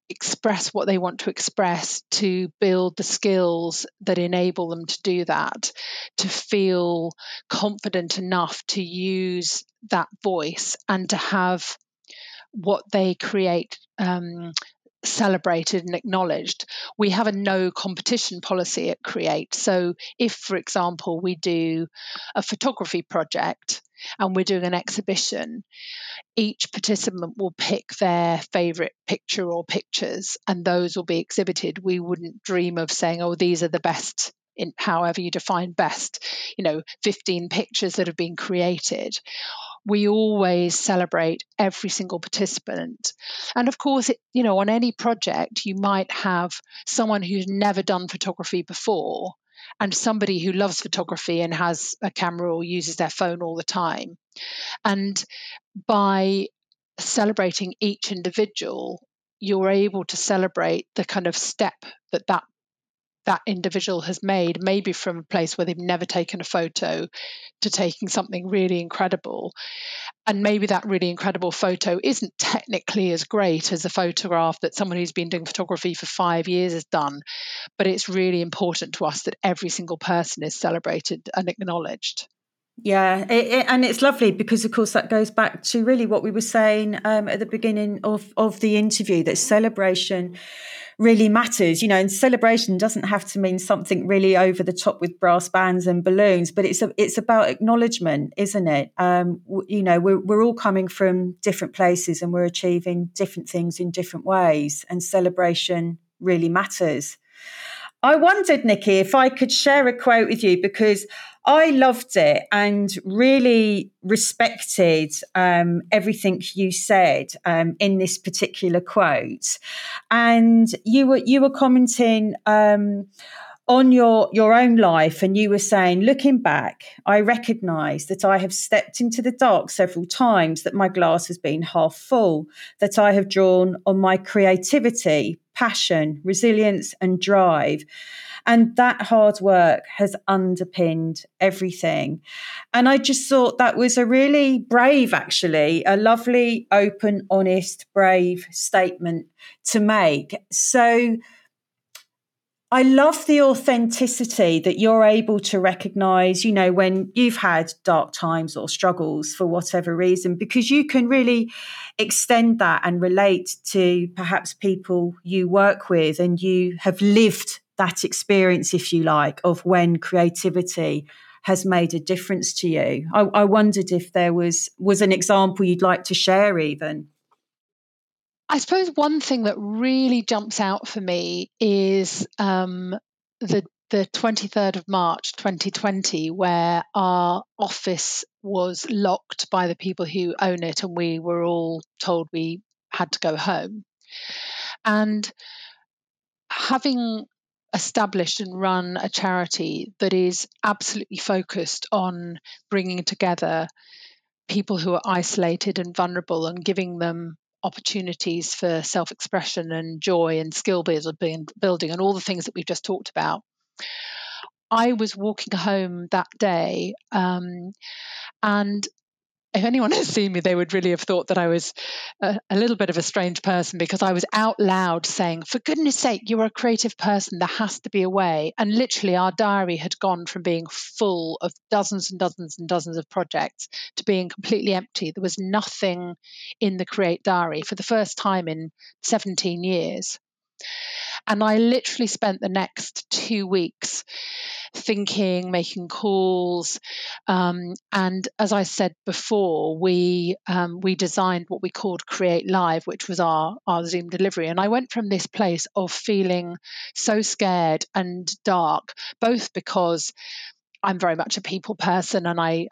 express what they want to express, to build the skills that enable them to do that, to feel confident enough to use that voice and to have what they create celebrated and acknowledged. We have a no competition policy at Create. So if, for example, we do a photography project and we're doing an exhibition, each participant will pick their favourite picture or pictures, and those will be exhibited. We wouldn't dream of saying, oh, these are the best, in however you define best, 15 pictures that have been created. We always celebrate every single participant. And of course, on any project, you might have someone who's never done photography before and somebody who loves photography and has a camera or uses their phone all the time. And by celebrating each individual, you're able to celebrate the kind of step that individual has made, maybe from a place where they've never taken a photo to taking something really incredible. And maybe that really incredible photo isn't technically as great as a photograph that someone who's been doing photography for 5 years has done. But it's really important to us that every single person is celebrated and acknowledged. Yeah, and it's lovely because, of course, that goes back to really what we were saying at the beginning of the interview, that celebration really matters, and celebration doesn't have to mean something really over the top with brass bands and balloons, but it's about acknowledgement, isn't it? We're all coming from different places and we're achieving different things in different ways, and celebration really matters. I wondered, Nicky, if I could share a quote with you, because I loved it and really respected everything you said in this particular quote. And you were commenting on your own life, and you were saying, looking back, I recognise that I have stepped into the dark several times, that my glass has been half full, that I have drawn on my creativity, passion, resilience and drive, and that hard work has underpinned everything. And I just thought that was a really brave, actually, a lovely, open, honest, brave statement to make. So I love the authenticity that you're able to recognise, when you've had dark times or struggles for whatever reason, because you can really extend that and relate to perhaps people you work with, and you have lived that experience, if you like, of when creativity has made a difference to you. I wondered if there was an example you'd like to share even. I suppose one thing that really jumps out for me is the 23rd of March 2020, where our office was locked by the people who own it, and we were all told we had to go home. And having established and run a charity that is absolutely focused on bringing together people who are isolated and vulnerable and giving them opportunities for self-expression and joy and skill building and all the things that we've just talked about. I was walking home that day, and if anyone had seen me, they would really have thought that I was a little bit of a strange person, because I was out loud saying, for goodness sake, you're a creative person, there has to be a way. And literally our diary had gone from being full of dozens and dozens and dozens of projects to being completely empty. There was nothing in the Create diary for the first time in 17 years. And I literally spent the next 2 weeks thinking, making calls. And as I said before, we designed what we called Create Live, which was our Zoom delivery. And I went from this place of feeling so scared and dark, both because I'm very much a people person and I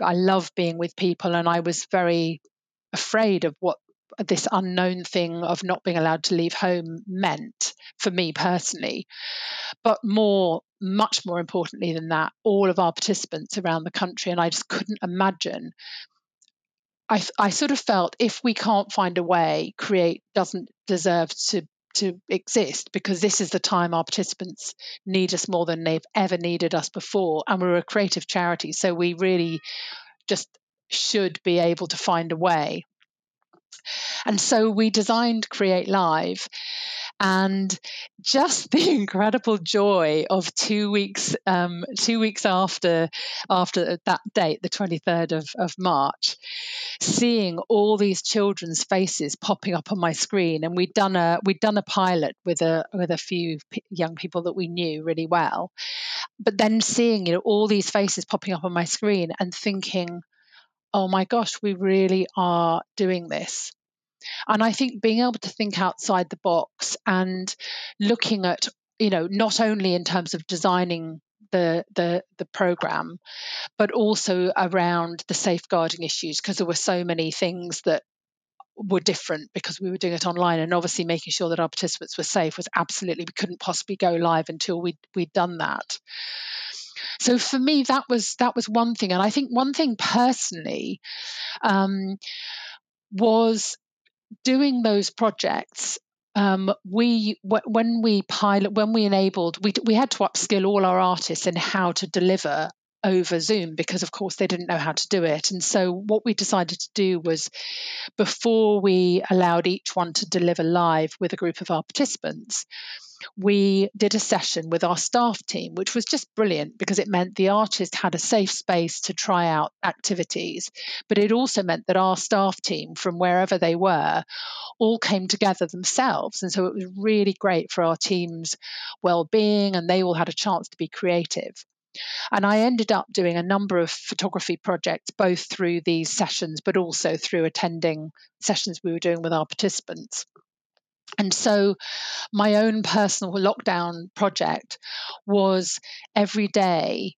love being with people, and I was very afraid of what this unknown thing of not being allowed to leave home meant for me personally. But much more importantly than that, all of our participants around the country, and I just couldn't imagine. I sort of felt, if we can't find a way, Create doesn't deserve to exist, because this is the time our participants need us more than they've ever needed us before. And we're a creative charity, so we really just should be able to find a way. And so we designed Create Live, and just the incredible joy of 2 weeks, 2 weeks after that date, the 23rd of March, seeing all these children's faces popping up on my screen. And we'd done a pilot with a few young people that we knew really well, but then seeing, you know, all these faces popping up on my screen and thinking, oh my gosh, we really are doing this. And I think being able to think outside the box and looking at, you know, not only in terms of designing the program, but also around the safeguarding issues, because there were so many things that were different because we were doing it online, and obviously making sure that our participants were safe was absolutely, we couldn't possibly go live until we'd done that. So for me, that was one thing. And I think one thing personally was doing those projects. When we enabled, we had to upskill all our artists in how to deliver over Zoom, because of course they didn't know how to do it. And so what we decided to do was, before we allowed each one to deliver live with a group of our participants, we did a session with our staff team, which was just brilliant, because it meant the artist had a safe space to try out activities, but it also meant that our staff team, from wherever they were, all came together themselves. And so it was really great for our team's well-being, and they all had a chance to be creative. And I ended up doing a number of photography projects, both through these sessions, but also through attending sessions we were doing with our participants. And so my own personal lockdown project was every day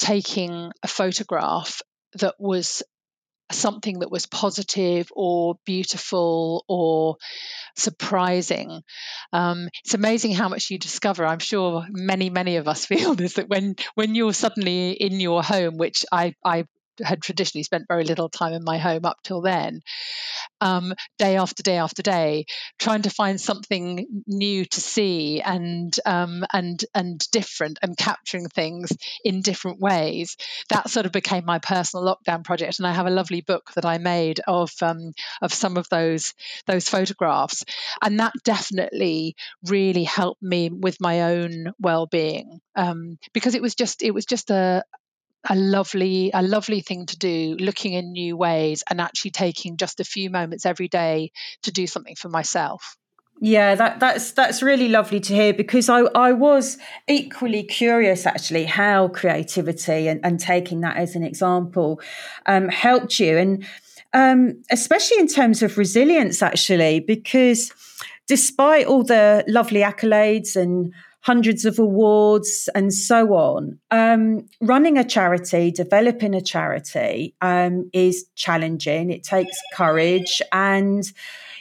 taking a photograph that was something that was positive or beautiful or surprising. It's amazing how much you discover. I'm sure many of us feel this, that when you're suddenly in your home, which I had traditionally spent very little time in my home up till then, day after day after day, trying to find something new to see and different, and capturing things in different ways. That sort of became my personal lockdown project, and I have a lovely book that I made of some of those photographs, and that definitely really helped me with my own well-being, because it was just a lovely thing to do, looking in new ways and actually taking just a few moments every day to do something for myself. Yeah, that's really lovely to hear, because I was equally curious actually how creativity and taking that as an example helped you, and especially in terms of resilience actually, because despite all the lovely accolades and hundreds of awards and so on, running a charity, developing a charity is challenging. It takes courage, and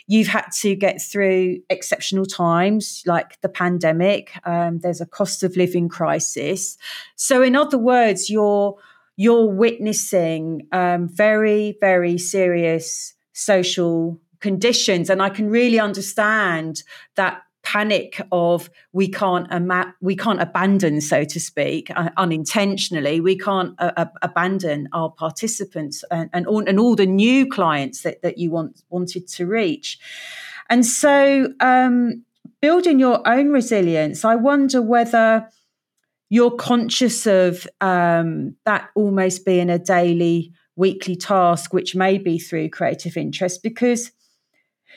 you've had to get through exceptional times like the pandemic. There's a cost of living crisis. So in other words, you're witnessing very, very serious social conditions. And I can really understand that panic of we can't abandon, so to speak, unintentionally. We can't abandon our participants and all the new clients that you wanted to reach. And so building your own resilience, I wonder whether you're conscious of that almost being a daily, weekly task, which may be through creative interest, because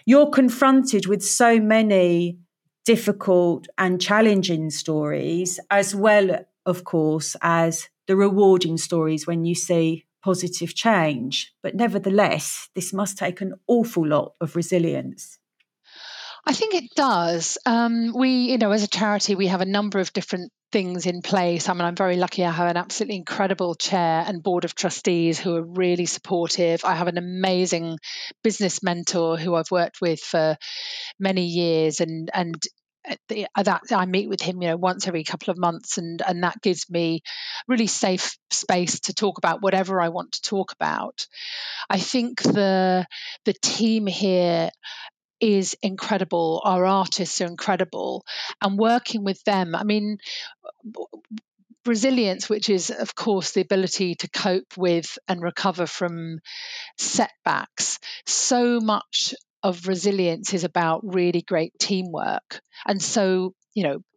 you're confronted with so many difficult and challenging stories, as well, of course, as the rewarding stories when you see positive change. But nevertheless, this must take an awful lot of resilience. I think it does. We as a charity, we have a number of different things in place. I mean, I'm very lucky. I have an absolutely incredible chair and board of trustees who are really supportive. I have an amazing business mentor who I've worked with for many years, and that I meet with him, once every couple of months, and that gives me really safe space to talk about whatever I want to talk about. I think the team here is incredible. Our artists are incredible, and working with them, I mean, resilience, which is, of course, the ability to cope with and recover from setbacks. So much of resilience is about really great teamwork. And so,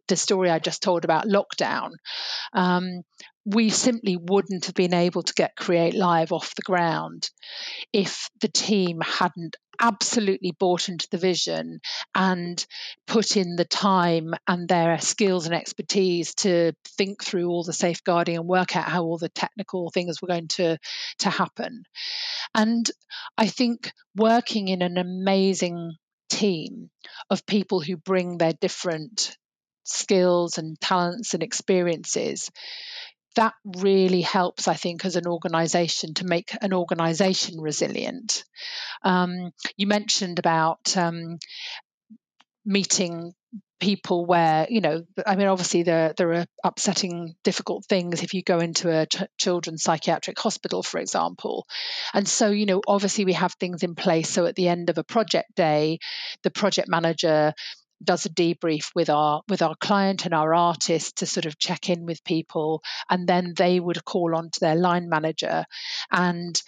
the story I just told about lockdown, we simply wouldn't have been able to get Create Live off the ground if the team hadn't absolutely bought into the vision and put in the time and their skills and expertise to think through all the safeguarding and work out how all the technical things were going to happen. And I think working in an amazing team of people who bring their different skills and talents and experiences, that really helps, I think, as an organisation to make an organisation resilient. You mentioned about meeting people where, obviously there are upsetting, difficult things if you go into a children's psychiatric hospital, for example. And so, obviously we have things in place. So at the end of a project day, the project manager does a debrief with our client and our artist to sort of check in with people, and then they would call on to their line manager, and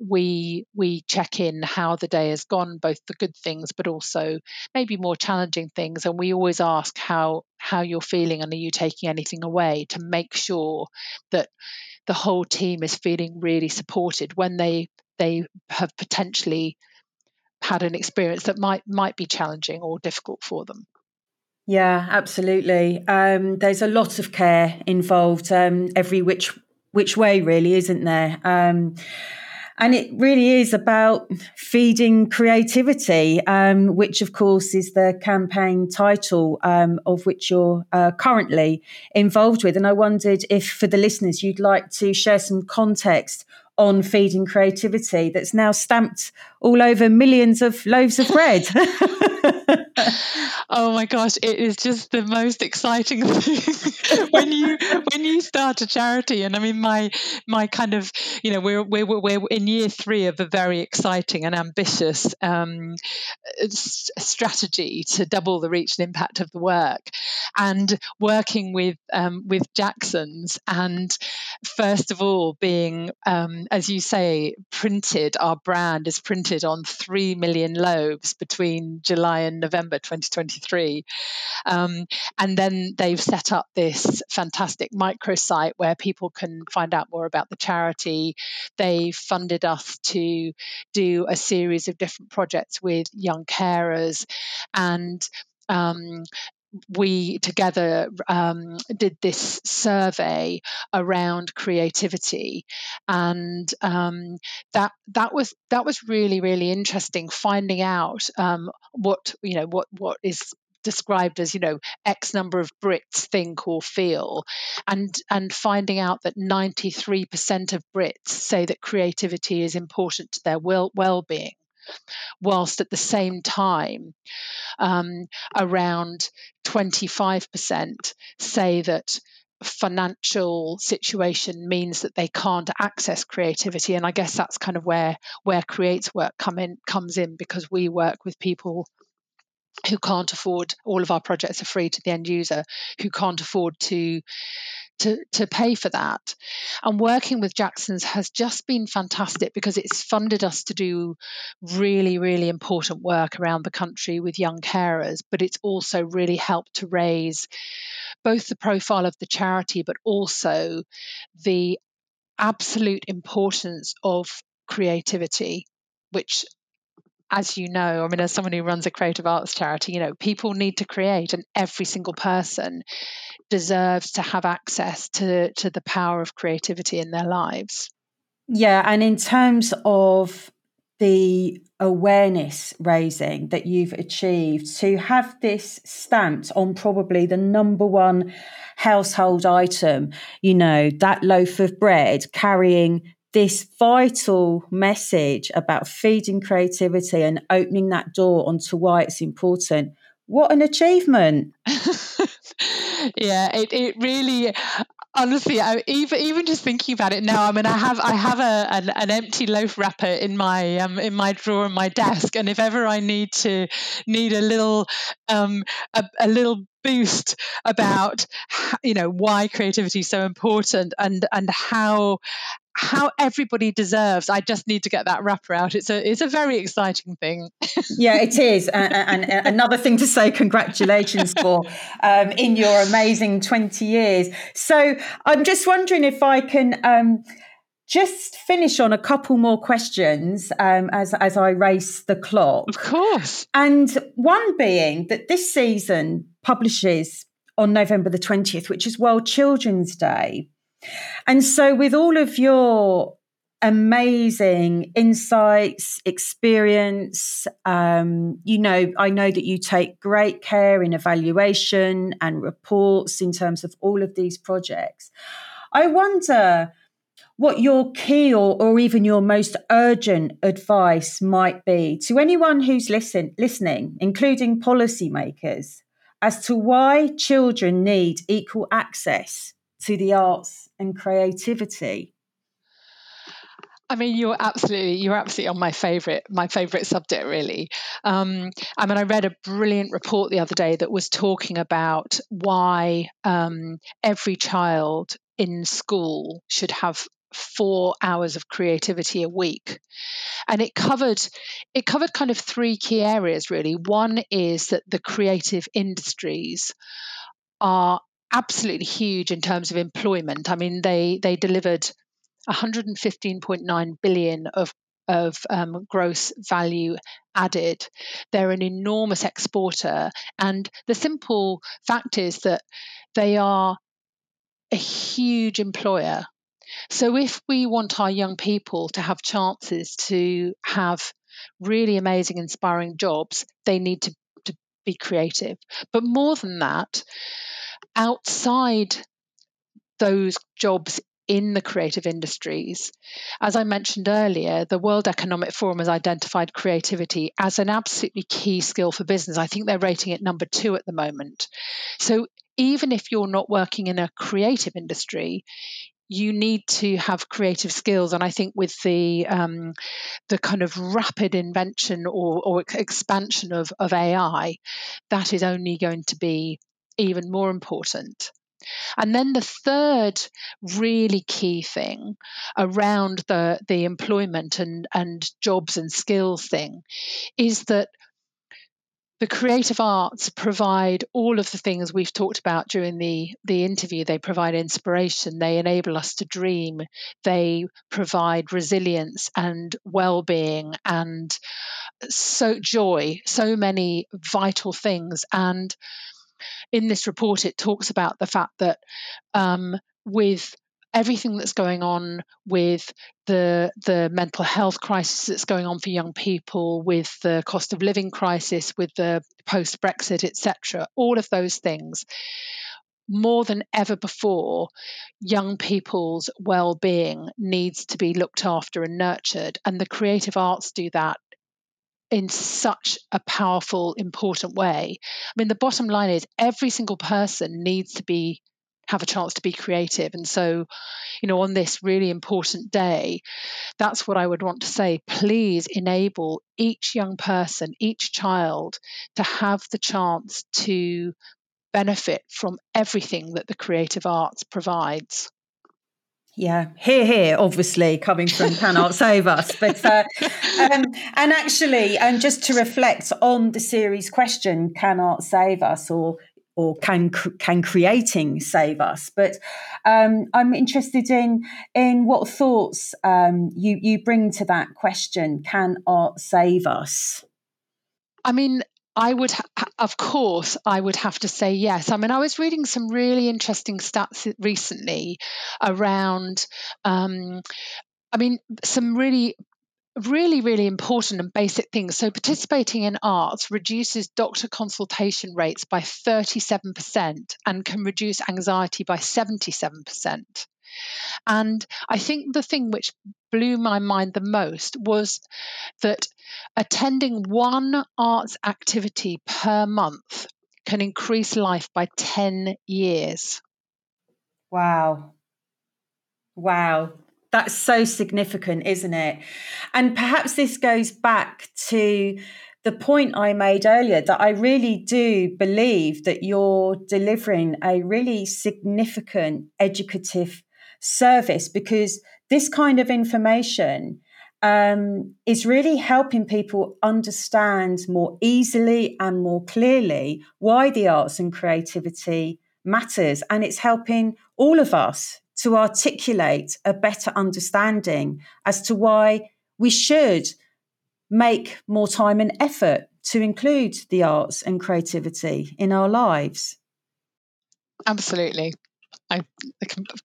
we check in how the day has gone, both the good things but also maybe more challenging things, and we always ask how you're feeling and are you taking anything away, to make sure that the whole team is feeling really supported when they have potentially had an experience that might be challenging or difficult for them. Yeah, absolutely. There's a lot of care involved, every which way, really, isn't there? And it really is about feeding creativity, which, of course, is the campaign title of which you're currently involved with. And I wondered if, for the listeners, you'd like to share some context on Feeding Creativity that's now stamped all over millions of loaves of bread. Oh my gosh, it is just the most exciting thing when you start a charity. And I mean, my kind of, we're in year three of a very exciting and ambitious strategy to double the reach and impact of the work, and working with Jacksons, and first of all being, as you say, printed. Our brand is printed on 3 million loaves between July and November 2023. And then they've set up this fantastic microsite where people can find out more about the charity. They funded us to do a series of different projects with young carers, and we together did this survey around creativity, and that was really, really interesting, finding out what is described as X number of Brits think or feel, and finding out that 93% of Brits say that creativity is important to their well-being, whilst at the same time around 25% say that financial situation means that they can't access creativity. And I guess that's kind of where Create's work comes in, because we work with people who can't afford — all of our projects are free to the end user — who can't afford to pay for that. And working with Jacksons has just been fantastic, because it's funded us to do really, really important work around the country with young carers, but it's also really helped to raise both the profile of the charity but also the absolute importance of creativity, which as you know, I mean, as someone who runs a creative arts charity, you know, people need to create, and every single person deserves to have access to the power of creativity in their lives. Yeah, and in terms of the awareness raising that you've achieved, to have this stamped on probably the number one household item, you know, that loaf of bread carrying this vital message about feeding creativity and opening that door onto why it's important. What an achievement. Yeah, it really... Honestly, even just thinking about it now, I mean, I have an empty loaf wrapper in my drawer in my desk, and if ever I need a little boost about, you know, why creativity is so important and how everybody deserves, I just need to get that wrapper out. It's a very exciting thing. Yeah, it is. And another thing to say congratulations for in your amazing 20 years. So I'm just wondering if I can just finish on a couple more questions as I race the clock. Of course. And one being that this season publishes on November the 20th, which is World Children's Day. And so with all of your amazing insights, experience, you know, I know that you take great care in evaluation and reports in terms of all of these projects. I wonder what your key or even your most urgent advice might be to anyone who's listening, including policymakers, as to why children need equal access to the arts and creativity. I mean, you're absolutely on my favourite subject, really. I mean, I read a brilliant report the other day that was talking about why every child in school should have 4 hours of creativity a week, and it covered kind of three key areas, really. One is that the creative industries are absolutely huge in terms of employment. I mean, they delivered 115.9 billion of gross value added. They're an enormous exporter, and the simple fact is that they are a huge employer. So if we want our young people to have chances to have really amazing, inspiring jobs, they need to be creative. But more than that, outside those jobs in the creative industries, as I mentioned earlier, the World Economic Forum has identified creativity as an absolutely key skill for business. I think they're rating it number 2 at the moment. So even if you're not working in a creative industry, you need to have creative skills. And I think with the kind of rapid invention or expansion of AI, that is only going to be even more important. And then the third really key thing around the employment and jobs and skills thing is that the creative arts provide all of the things we've talked about during the interview. They provide inspiration, they enable us to dream, they provide resilience and well-being and so joy, so many vital things. And in this report, it talks about the fact that with everything that's going on with the mental health crisis that's going on for young people, with the cost of living crisis, with the post-Brexit, etc., all of those things, more than ever before, young people's well-being needs to be looked after and nurtured. And the creative arts do that in such a powerful, important way. I mean, the bottom line is every single person needs to have a chance to be creative. And so, you know, on this really important day, that's what I would want to say. Please enable each young person, each child, to have the chance to benefit from everything that the creative arts provides. Yeah, hear, obviously, coming from Pan Art Save Us. But, and actually, just to reflect on the series question, Can Art Save Us? Or or can creating save us? But I'm interested in what thoughts you bring to that question. Can art save us? I mean, I would have to say yes. I mean, I was reading some really interesting stats recently around, some really important and basic things. So participating in arts reduces doctor consultation rates by 37% and can reduce anxiety by 77%. And I think the thing which blew my mind the most was that attending one arts activity per month can increase life by 10 years. Wow. That's so significant, isn't it? And perhaps this goes back to the point I made earlier, that I really do believe that you're delivering a really significant educative service, because this kind of information is really helping people understand more easily and more clearly why the arts and creativity matters. And it's helping all of us to articulate a better understanding as to why we should make more time and effort to include the arts and creativity in our lives. Absolutely. I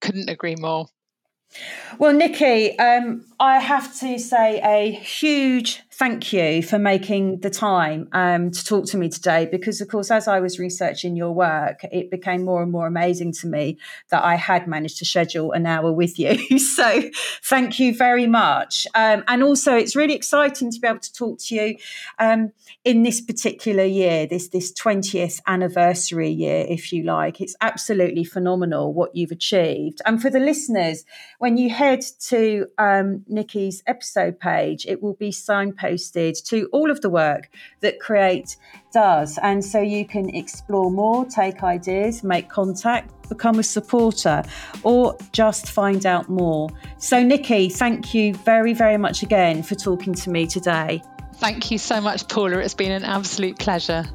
couldn't agree more. Well, Nicky, I have to say a huge thank you for making the time to talk to me today, because, of course, as I was researching your work, it became more and more amazing to me that I had managed to schedule an hour with you. So thank you very much. And also, it's really exciting to be able to talk to you in this particular year, this 20th anniversary year, if you like. It's absolutely phenomenal what you've achieved. And for the listeners, when you head to Nicky's episode page, it will be signposted to all of the work that Create does. And so you can explore more, take ideas, make contact, become a supporter, or just find out more. So, Nicky, thank you very, very much again for talking to me today. Thank you so much, Paula. It's been an absolute pleasure.